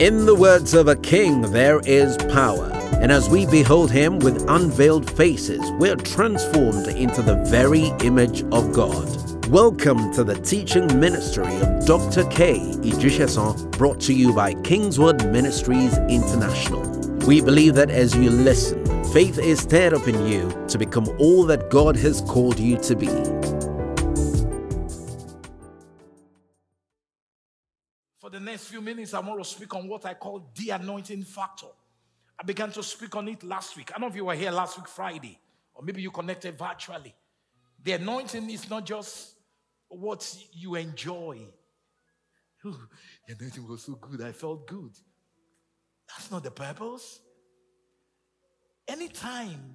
In the words of a king, there is power. And as we behold him with unveiled faces, we're transformed into the very image of God. Welcome to the teaching ministry of Dr. K. Ijishason, brought to you by Kingswood Ministries International. We believe that as you listen, faith is stirred up in you to become all that God has called you to be. For the next few minutes, I want to speak on what I call the anointing factor. I began to speak on it last week. I don't know if you were here last week, Friday, or maybe you connected virtually. The anointing is not just what you enjoy. Ooh, the anointing was so good, I felt good. That's not the purpose. Anytime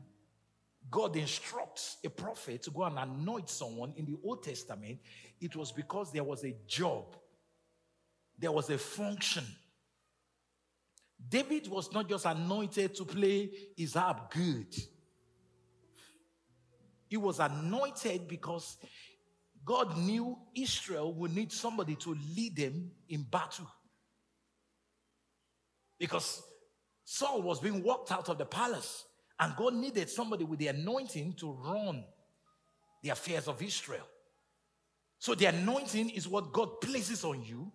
God instructs a prophet to go and anoint someone in the Old Testament, it was because there was a job, there was a function. David was not just anointed to play his harp good. He was anointed because God knew Israel would need somebody to lead them in battle. Because Saul was being walked out of the palace, and God needed somebody with the anointing to run the affairs of Israel. So the anointing is what God places on you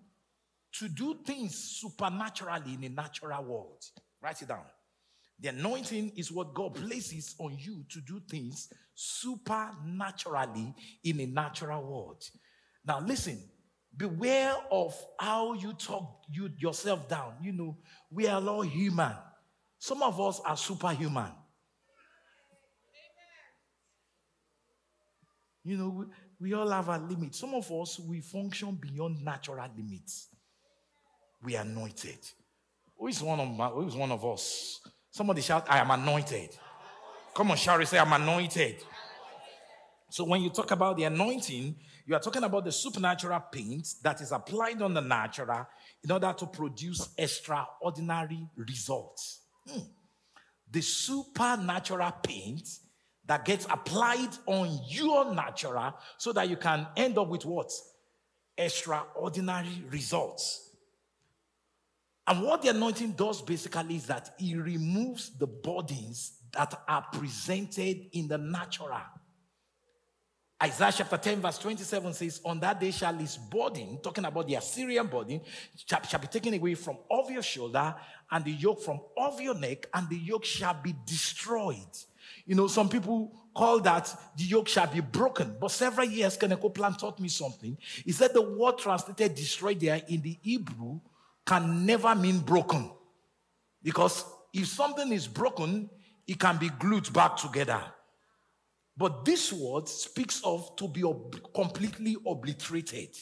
to do things supernaturally in a natural world. Write it down. The anointing is what God places on you to do things supernaturally in a natural world. Now listen, beware of how you talk yourself down. You know, we are all human. Some of us are superhuman. You know, we all have our limits. Some of us, we function beyond natural limits. We are anointed. Who is one of us? Somebody shout, I am anointed. Come on, shall we say, I'm anointed. So when you talk about the anointing, you are talking about the supernatural paint that is applied on the natural in order to produce extraordinary results. The supernatural paint that gets applied on your natural so that you can end up with what? Extraordinary results. And what the anointing does basically is that it removes the burdens that are presented in the natural. Isaiah chapter 10 verse 27 says, on that day shall his burden, talking about the Assyrian burden, shall be taken away from off your shoulder and the yoke from off your neck, and the yoke shall be destroyed. You know, some people call that the yoke shall be broken. But several years, Kenneth Copeland taught me something. He said the word translated destroyed there in the Hebrew can never mean broken. Because if something is broken, it can be glued back together. But this word speaks of to be completely obliterated.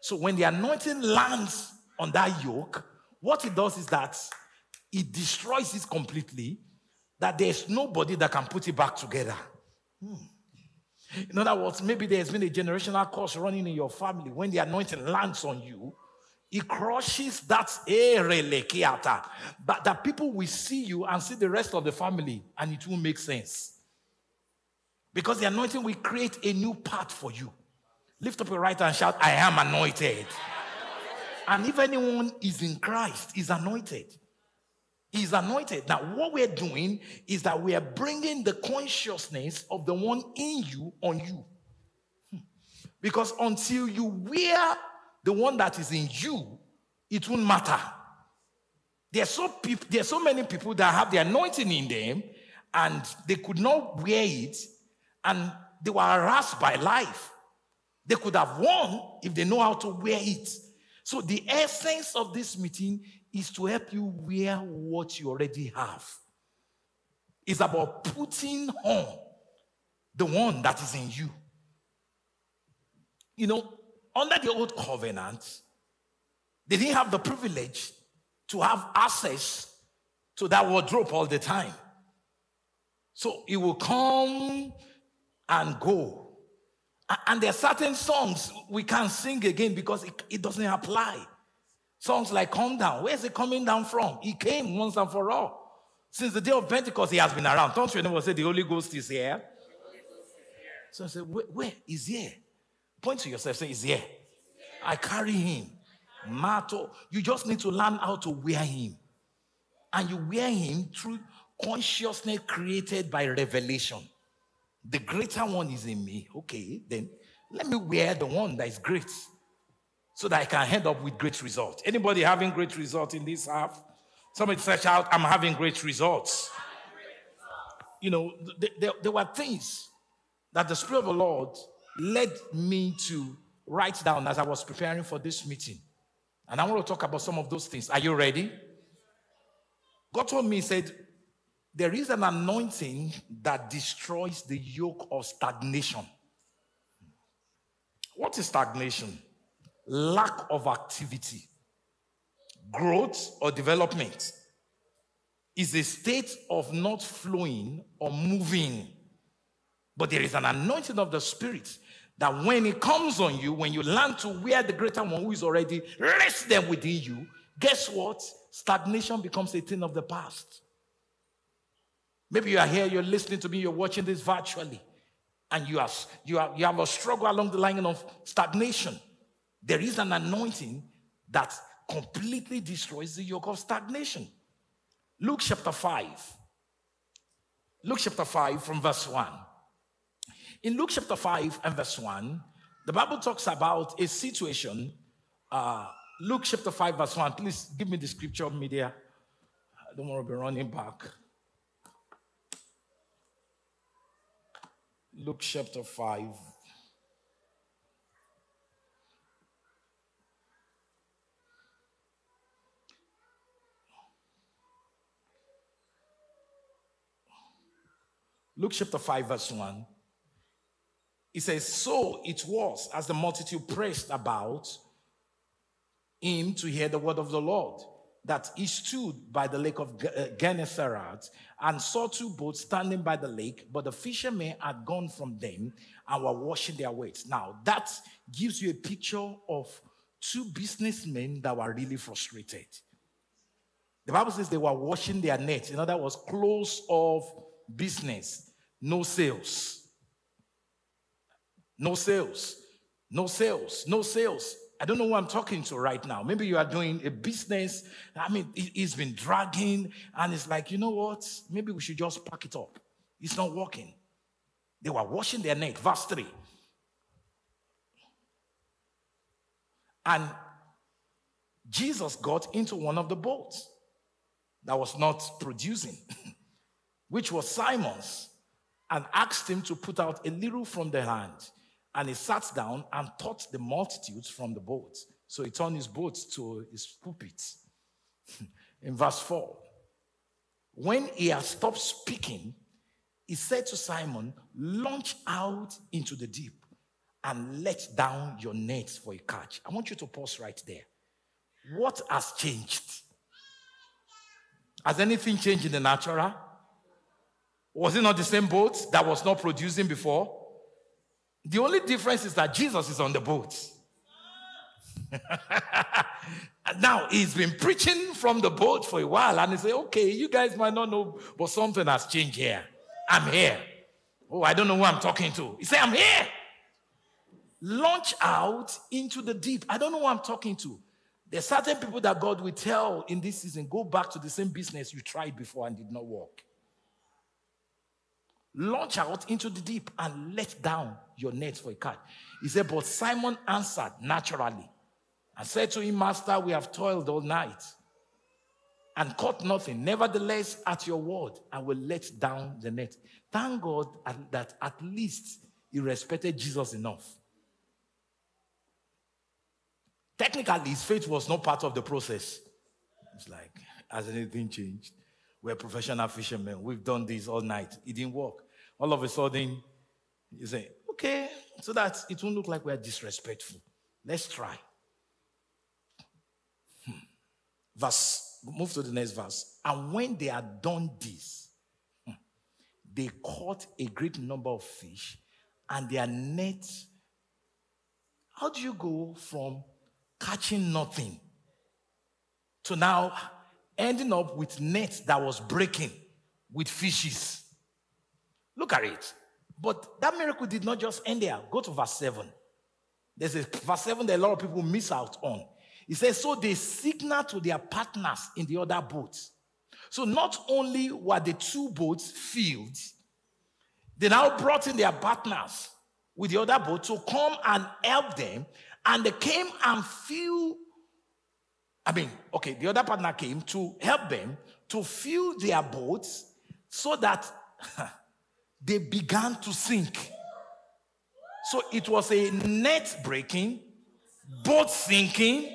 So when the anointing lands on that yoke, what it does is that it destroys it completely, that there's nobody that can put it back together. In other words, maybe there's been a generational curse running in your family. When the anointing lands on you, it crushes that people will see you and see the rest of the family, and it will make sense. Because the anointing will create a new path for you. Lift up your right hand and shout, I am anointed. And if anyone is in Christ, is anointed. He's anointed. Now, what we're doing is that we are bringing the consciousness of the one in you on you. Because until you wear the one that is in you, it won't matter. There are so many people that have the anointing in them, and they could not wear it, and they were harassed by life. They could have won if they know how to wear it. So the essence of this meeting is to help you wear what you already have. It's about putting on the one that is in you. You know, under the old covenant, they didn't have the privilege to have access to that wardrobe all the time. So it will come and go. And there are certain songs we can't sing again because it doesn't apply. Songs like Come Down. Where is it coming down from? He came once and for all. Since the day of Pentecost, he has been around. Don't you know, say the Holy Ghost is here? So I said, where is he? Point to yourself, say, he's here. I carry him. matter. You just need to learn how to wear him. And you wear him through consciousness created by revelation. The greater one is in me. Okay, then let me wear the one that is great so that I can end up with great results. Anybody having great results in this half? Somebody search out, I'm having great results. You know, there were things that the Spirit of the Lord led me to write down as I was preparing for this meeting. And I want to talk about some of those things. Are you ready? God told me, he said, there is an anointing that destroys the yoke of stagnation. What is stagnation? Lack of activity. Growth or development is a state of not flowing or moving. But there is an anointing of the Spirit that when it comes on you, when you learn to wear the greater one who is already resident within you, guess what? Stagnation becomes a thing of the past. Maybe you are here, you're listening to me, you're watching this virtually, and you have a struggle along the line of stagnation. There is an anointing that completely destroys the yoke of stagnation. Luke chapter 5. Luke chapter 5 from verse 1. In Luke chapter 5 and verse 1, the Bible talks about a situation. Luke chapter 5 verse 1. Please give me the scripture, media. I don't want to be running back. Luke chapter 5. Luke chapter 5 verse 1. It says, so it was as the multitude pressed about him to hear the word of the Lord, that he stood by the lake of Gennesaret and saw two boats standing by the lake, but the fishermen had gone from them and were washing their weights. Now, that gives you a picture of two businessmen that were really frustrated. The Bible says they were washing their nets. In other words, close of business, no sales. No sales, no sales, no sales. I don't know who I'm talking to right now. Maybe you are doing a business. I mean, it's been dragging, and it's like, you know what? Maybe we should just pack it up. It's not working. They were washing their net. Verse 3. And Jesus got into one of the boats that was not producing, which was Simon's, and asked him to put out a little from the hand. And he sat down and taught the multitudes from the boat. So he turned his boat to his pulpit. In verse 4, when he had stopped speaking, he said to Simon, launch out into the deep and let down your nets for a catch. I want you to pause right there. What has changed? Has anything changed in the natural? Was it not the same boat that was not producing before? The only difference is that Jesus is on the boat. Now, he's been preaching from the boat for a while, and he said, okay, you guys might not know, but something has changed here. I'm here. Oh, I don't know who I'm talking to. He said, I'm here. Launch out into the deep. I don't know who I'm talking to. There's certain people that God will tell in this season, go back to the same business you tried before and did not work. Launch out into the deep and let down your net for a catch. He said, but Simon answered naturally and said to him, Master, we have toiled all night and caught nothing. Nevertheless, at your word, I will let down the net. Thank God that at least he respected Jesus enough. Technically, his faith was not part of the process. It's like, has anything changed? We're professional fishermen. We've done this all night. It didn't work. All of a sudden, you say, okay, so that it won't look like we're disrespectful. Let's try. Move to the next verse. And when they had done this, they caught a great number of fish, and their nets. How do you go from catching nothing to now ending up with nets that was breaking with fishes? Look at it. But that miracle did not just end there. Go to verse 7. There's a verse 7 that a lot of people miss out on. He says, so they signaled to their partners in the other boats. So not only were the two boats filled, they now brought in their partners with the other boat to come and help them. And they came and filled, the other partner came to help them to fill their boats so that they began to sink. So it was a net breaking, boat sinking,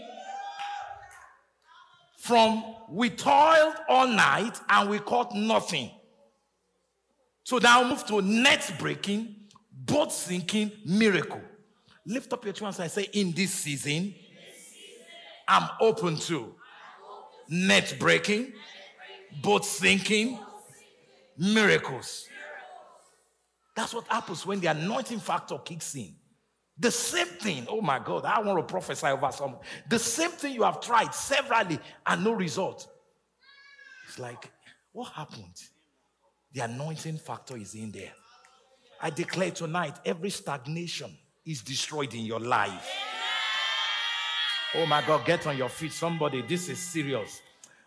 from we toiled all night and we caught nothing. So now move to net breaking, boat sinking, miracle. Lift up your two hands and say, in this season, I'm open to net breaking, boat sinking, miracles. That's what happens when the anointing factor kicks in. The same thing, oh my God, I want to prophesy over someone. The same thing you have tried severally and no result. It's like, what happened? The anointing factor is in there. I declare tonight, every stagnation is destroyed in your life. Oh my God, get on your feet, somebody. This is serious.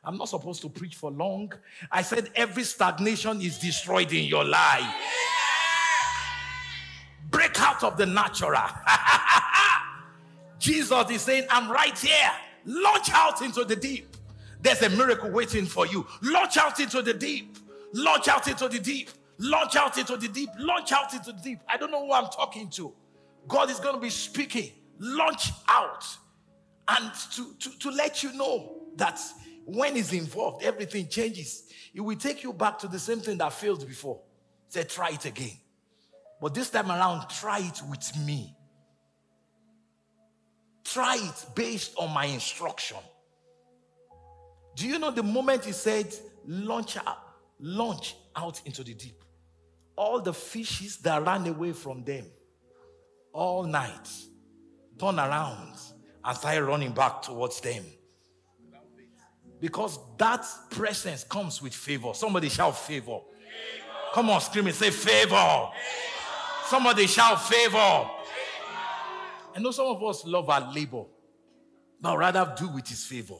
I'm not supposed to preach for long. I said every stagnation is destroyed in your life. Break out of the natural. Jesus is saying, I'm right here. Launch out into the deep. There's a miracle waiting for you. Launch out into the deep. Launch out into the deep. Launch out into the deep. Launch out into the deep. I don't know who I'm talking to. God is going to be speaking. Launch out. And to let you know that when he's involved, everything changes. It will take you back to the same thing that failed before. Say, try it again. But this time around, try it with me. Try it based on my instruction. Do you know the moment he said, launch out into the deep, all the fishes that ran away from them all night turn around and start running back towards them. Because that presence comes with favor. Somebody shout favor. Come on, scream and say favor. Somebody shout favor. I know some of us love our labor, but rather do with his favor.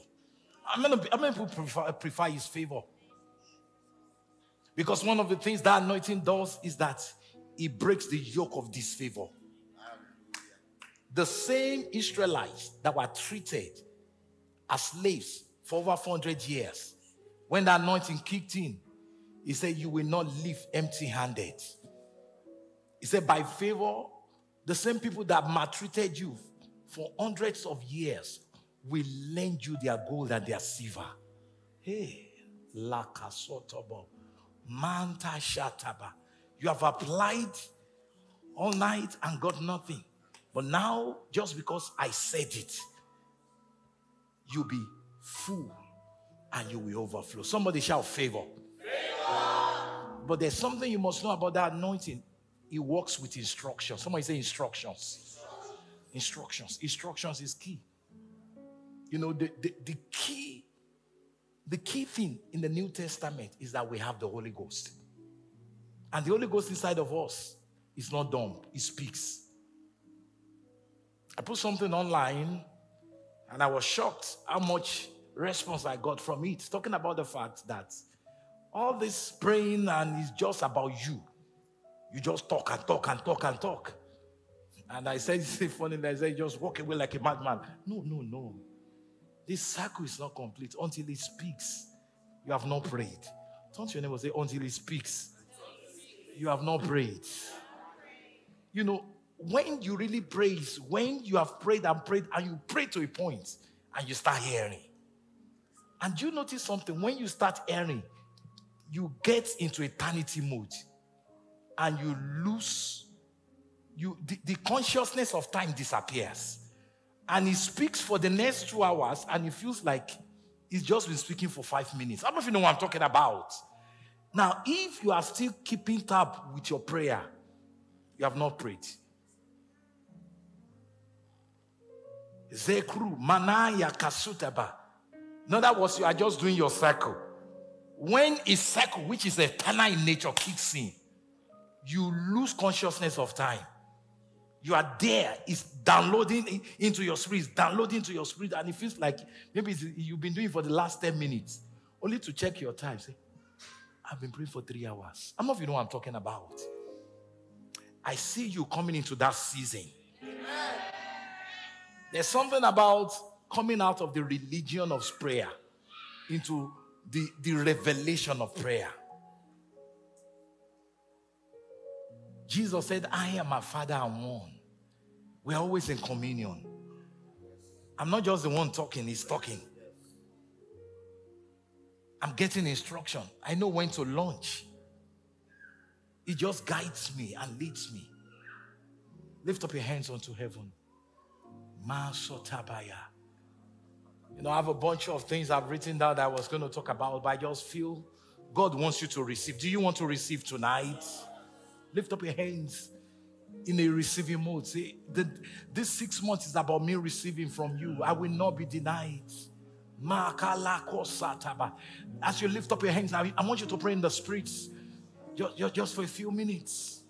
How many people prefer his favor? Because one of the things that anointing does is that it breaks the yoke of disfavor. The same Israelites that were treated as slaves for over 400 years, when the anointing kicked in, he said, you will not leave empty-handed. He said, by favor, the same people that maltreated you for hundreds of years will lend you their gold and their silver. Hey, lakasotobo, manta shataba. You have applied all night and got nothing. But now, just because I said it, you'll be full and you will overflow. Somebody shout favor. But there's something you must know about that anointing. It works with instructions. Somebody say instructions. Instructions. Instructions is key. You know, the key thing in the New Testament is that we have the Holy Ghost. And the Holy Ghost inside of us is not dumb. It speaks. I put something online and I was shocked how much response I got from it. Talking about the fact that all this praying and it's just about you. You just talk and talk and talk and talk. And I said, it's funny that I said, just walk away like a madman. No. This circle is not complete until he speaks. You have not prayed. Turn to your neighbor and say, until he speaks. You have not prayed. You know, when you really pray is when you have prayed and you pray to a point and you start hearing. And you notice something, when you start hearing, you get into eternity mode and you lose, the consciousness of time disappears. And he speaks for the next 2 hours and it feels like he's just been speaking for 5 minutes. I don't know if you know what I'm talking about. Now, if you are still keeping tab with your prayer, you have not prayed. Zekru, manaya kasutaba. No, that was you are just doing your cycle. When a cycle, which is eternal in nature, kicks in, you lose consciousness of time. you are there. It's downloading into your spirit. It's downloading to your spirit. And it feels like maybe you've been doing it for the last 10 minutes. Only to check your time. Say, I've been praying for 3 hours. Some of you know what I'm talking about. I see you coming into that season. Amen. There's something about coming out of the religion of prayer into the revelation of prayer. Jesus said, I am my Father and one. We're always in communion. I'm not just the one talking, he's talking. I'm getting instruction. I know when to launch. He just guides me and leads me. Lift up your hands unto heaven. Masotabaya. You know, I have a bunch of things I've written down that I was going to talk about, but I just feel God wants you to receive. Do you want to receive tonight? Lift up your hands in a receiving mode. Say, this 6 months is about me receiving from you. I will not be denied. As you lift up your hands, I want you to pray in the Spirit just for a few minutes.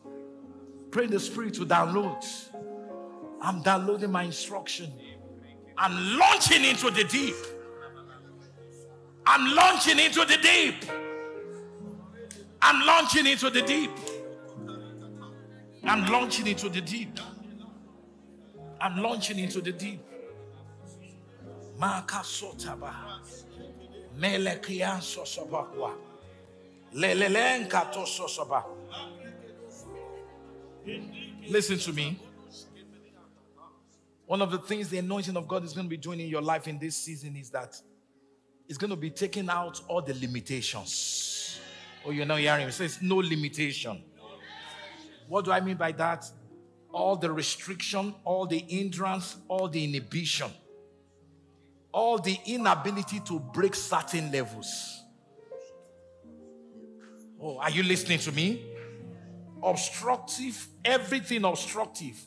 Pray in the Spirit to download. I'm downloading my instruction. I'm launching into the deep. I'm launching into the deep. I'm launching into the deep. I'm launching into the deep. I'm launching into the deep. Makasotaba. Melekian sosabakwa. Lelelenka tososaba. Listen to me. One of the things the anointing of God is going to be doing in your life in this season is that it's going to be taking out all the limitations. Oh, you're not hearing me. So it's no limitation. What do I mean by that? All the restriction, all the hindrance, all the inhibition, all the inability to break certain levels. Oh, are you listening to me? Obstructive, everything obstructive,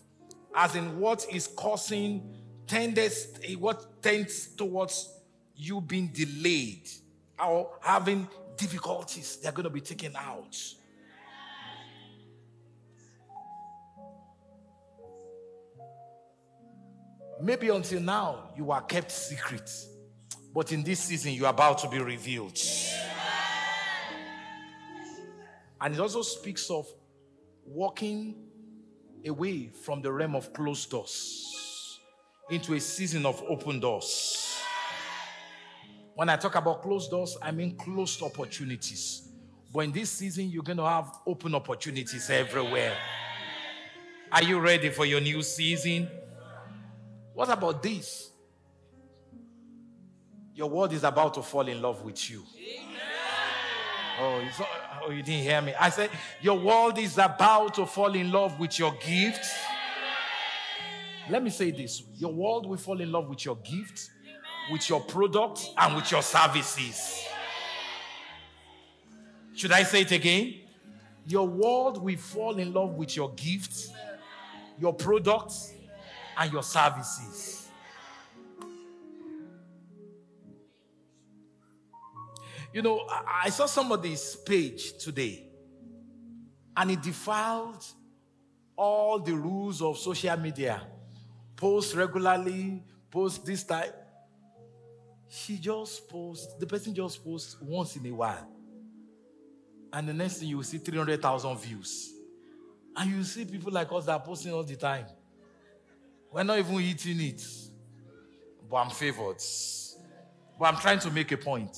as in what is causing what tends towards you being delayed or having difficulties, they're going to be taken out. Maybe until now, you are kept secret. But in this season, you are about to be revealed. And it also speaks of walking away from the realm of closed doors into a season of open doors. When I talk about closed doors, I mean closed opportunities. But in this season, you're going to have open opportunities everywhere. Are you ready for your new season? What about this? Your world is about to fall in love with you. Oh, you didn't hear me. I said, your world is about to fall in love with your gifts. Let me say this. Your world will fall in love with your gifts, with your products, and with your services. Should I say it again? Your world will fall in love with your gifts, your products, and your services. You know, I saw somebody's page today, and it defiled all the rules of social media. Post regularly, post this time. She just posts, the person just posts once in a while. And the next thing you will see 300,000 views. And you see people like us that are posting all the time. We're not even eating it. But I'm favored. But I'm trying to make a point.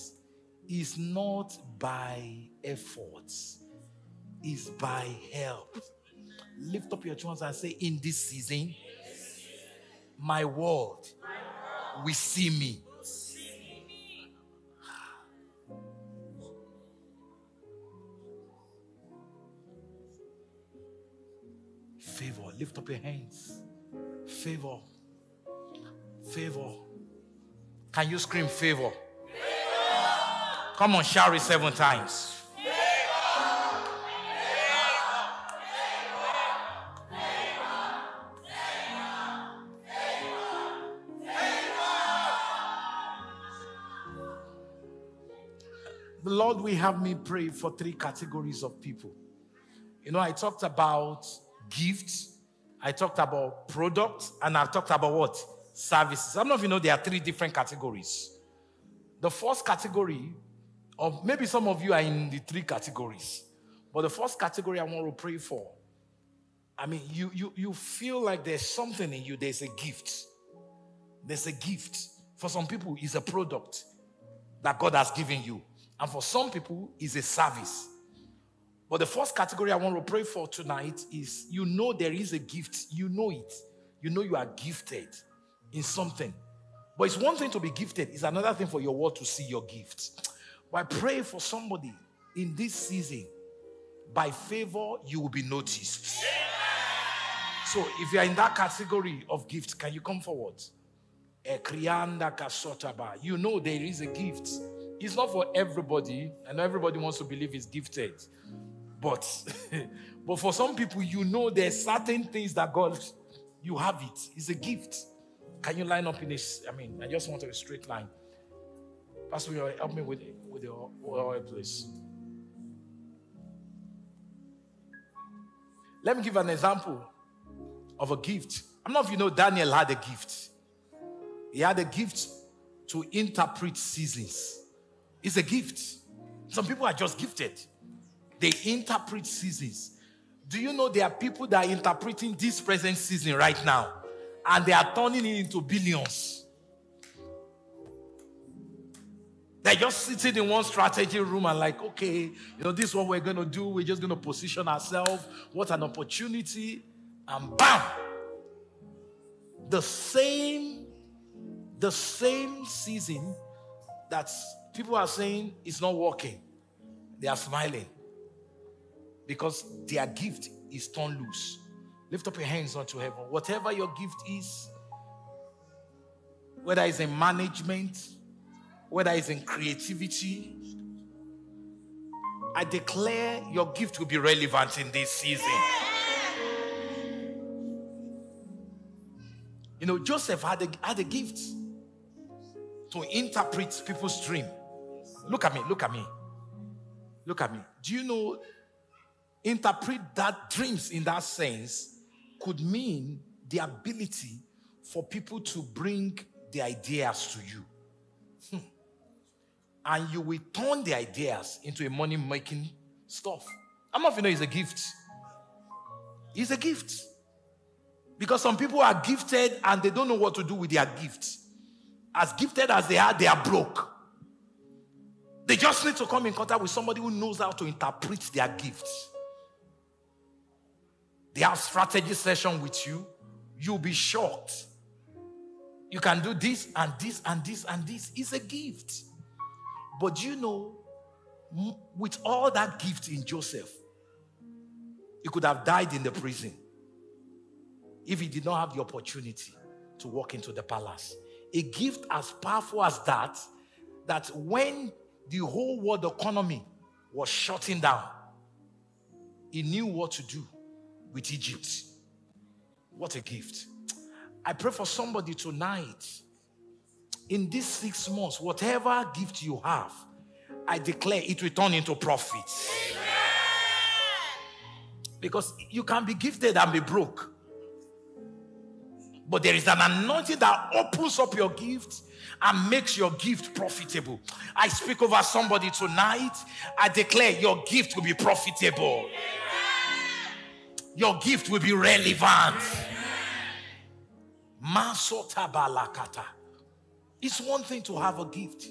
It's not by effort. It's by help. Lift up your hands and say, in this season, my world will see me. Favor. Lift up your hands. Favor. Favor. Can you scream favor? Favor. Come on, shout it 7 times. Favor. Favor. Favor. Favor. Favor. Favor. The Lord will have me pray for 3 categories of people. You know, I talked about gifts, I talked about products, and I talked about what? Services. I don't know if you know there are three different categories. The first category, or maybe some of you are in the three categories, but the first category I want to pray for, I mean, you feel like there's something in you, there's a gift. There's a gift. For some people, it's a product that God has given you. And for some people, it's a service. But the first category I want to pray for tonight is, you know there is a gift. You know it. You know you are gifted in something. But it's one thing to be gifted. It's another thing for your world to see your gift. But I pray for somebody in this season, by favor, you will be noticed. So if you are in that category of gift, can you come forward? You know there is a gift. It's not for everybody. I know everybody wants to believe it's gifted. But for some people, you know there's certain things that God, you have it. It's a gift. Can you line up in this? I mean, I just want a straight line. Pastor, help me with your oil, please. Let me give an example of a gift. I don't know if you know Daniel had a gift. He had a gift to interpret seasons. It's a gift. Some people are just gifted. They interpret seasons. Do you know there are people that are interpreting this present season right now? And they are turning it into billions. They're just sitting in one strategy room and like, okay, this is what we're going to do. We're just going to position ourselves. What an opportunity. And bam! The same season that people are saying it's not working, they are smiling because their gift is turned loose. Lift up your hands unto heaven. Whatever your gift is, whether it's in management, whether it's in creativity, I declare your gift will be relevant in this season. Joseph had a gift to interpret people's dream. Look at me. Do you know, interpret that dreams in that sense could mean the ability for people to bring the ideas to you. And you will turn the ideas into a money-making stuff. I'm not it's a gift. It's a gift. Because some people are gifted and they don't know what to do with their gifts. As gifted as they are broke. They just need to come in contact with somebody who knows how to interpret their gifts. They have strategy session with you. You'll be shocked. You can do this and this and this and this. It's a gift. But with all that gift in Joseph, he could have died in the prison if he did not have the opportunity to walk into the palace. A gift as powerful as that when the whole world economy was shutting down, he knew what to do with Egypt. What a gift. I pray for somebody tonight, in these 6 months, whatever gift you have, I declare it will turn into profit. Because you can be gifted and be broke. But there is an anointing that opens up your gift and makes your gift profitable. I speak over somebody tonight. I declare your gift will be profitable. Your gift will be relevant. Masota balakata. It's one thing to have a gift.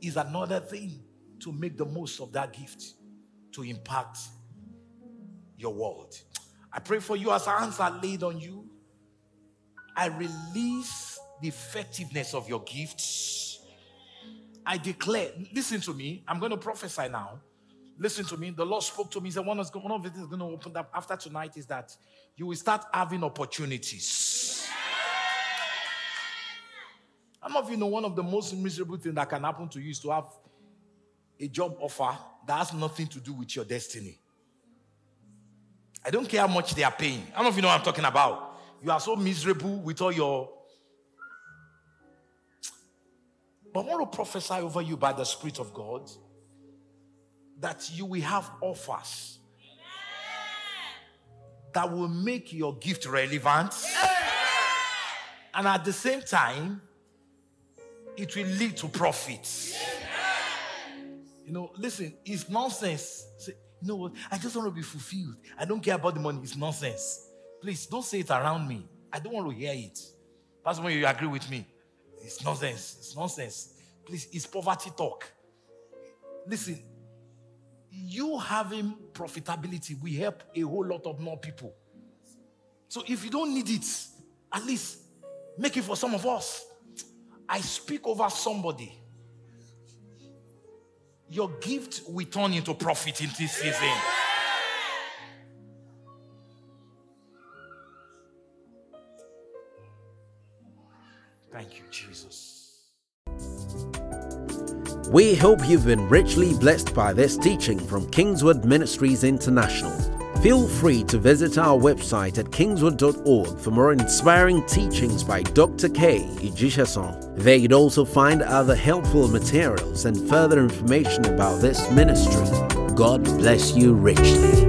It's another thing to make the most of that gift to impact your world. I pray for you as hands are laid on you. I release the effectiveness of your gifts. I declare, listen to me. I'm going to prophesy now. Listen to me. The Lord spoke to me. He said, one of the things going to open up after tonight is that you will start having opportunities. Some of you know one of the most miserable things that can happen to you is to have a job offer that has nothing to do with your destiny. I don't care how much they are paying. I don't know if you know what I'm talking about. You are so miserable with all your... But I want to prophesy over you by the Spirit of God that you will have offers that will make your gift relevant. Yeah. And at the same time, it will lead to profits. Yeah. You know, listen, it's nonsense. Say, you know what? I just want to be fulfilled. I don't care about the money. It's nonsense. Please, don't say it around me. I don't want to hear it. That's when you agree with me. It's nonsense. It's nonsense. Please, it's poverty talk. Listen, you having profitability will help a whole lot of more people. So if you don't need it, at least make it for some of us. I speak over somebody. Your gift will turn into profit in this season. Yeah. Thank you, Jesus. We hope you've been richly blessed by this teaching from Kingswood Ministries International. Feel free to visit our website at kingswood.org for more inspiring teachings by Dr. K. Ijishason. There you'd also find other helpful materials and further information about this ministry. God bless you richly.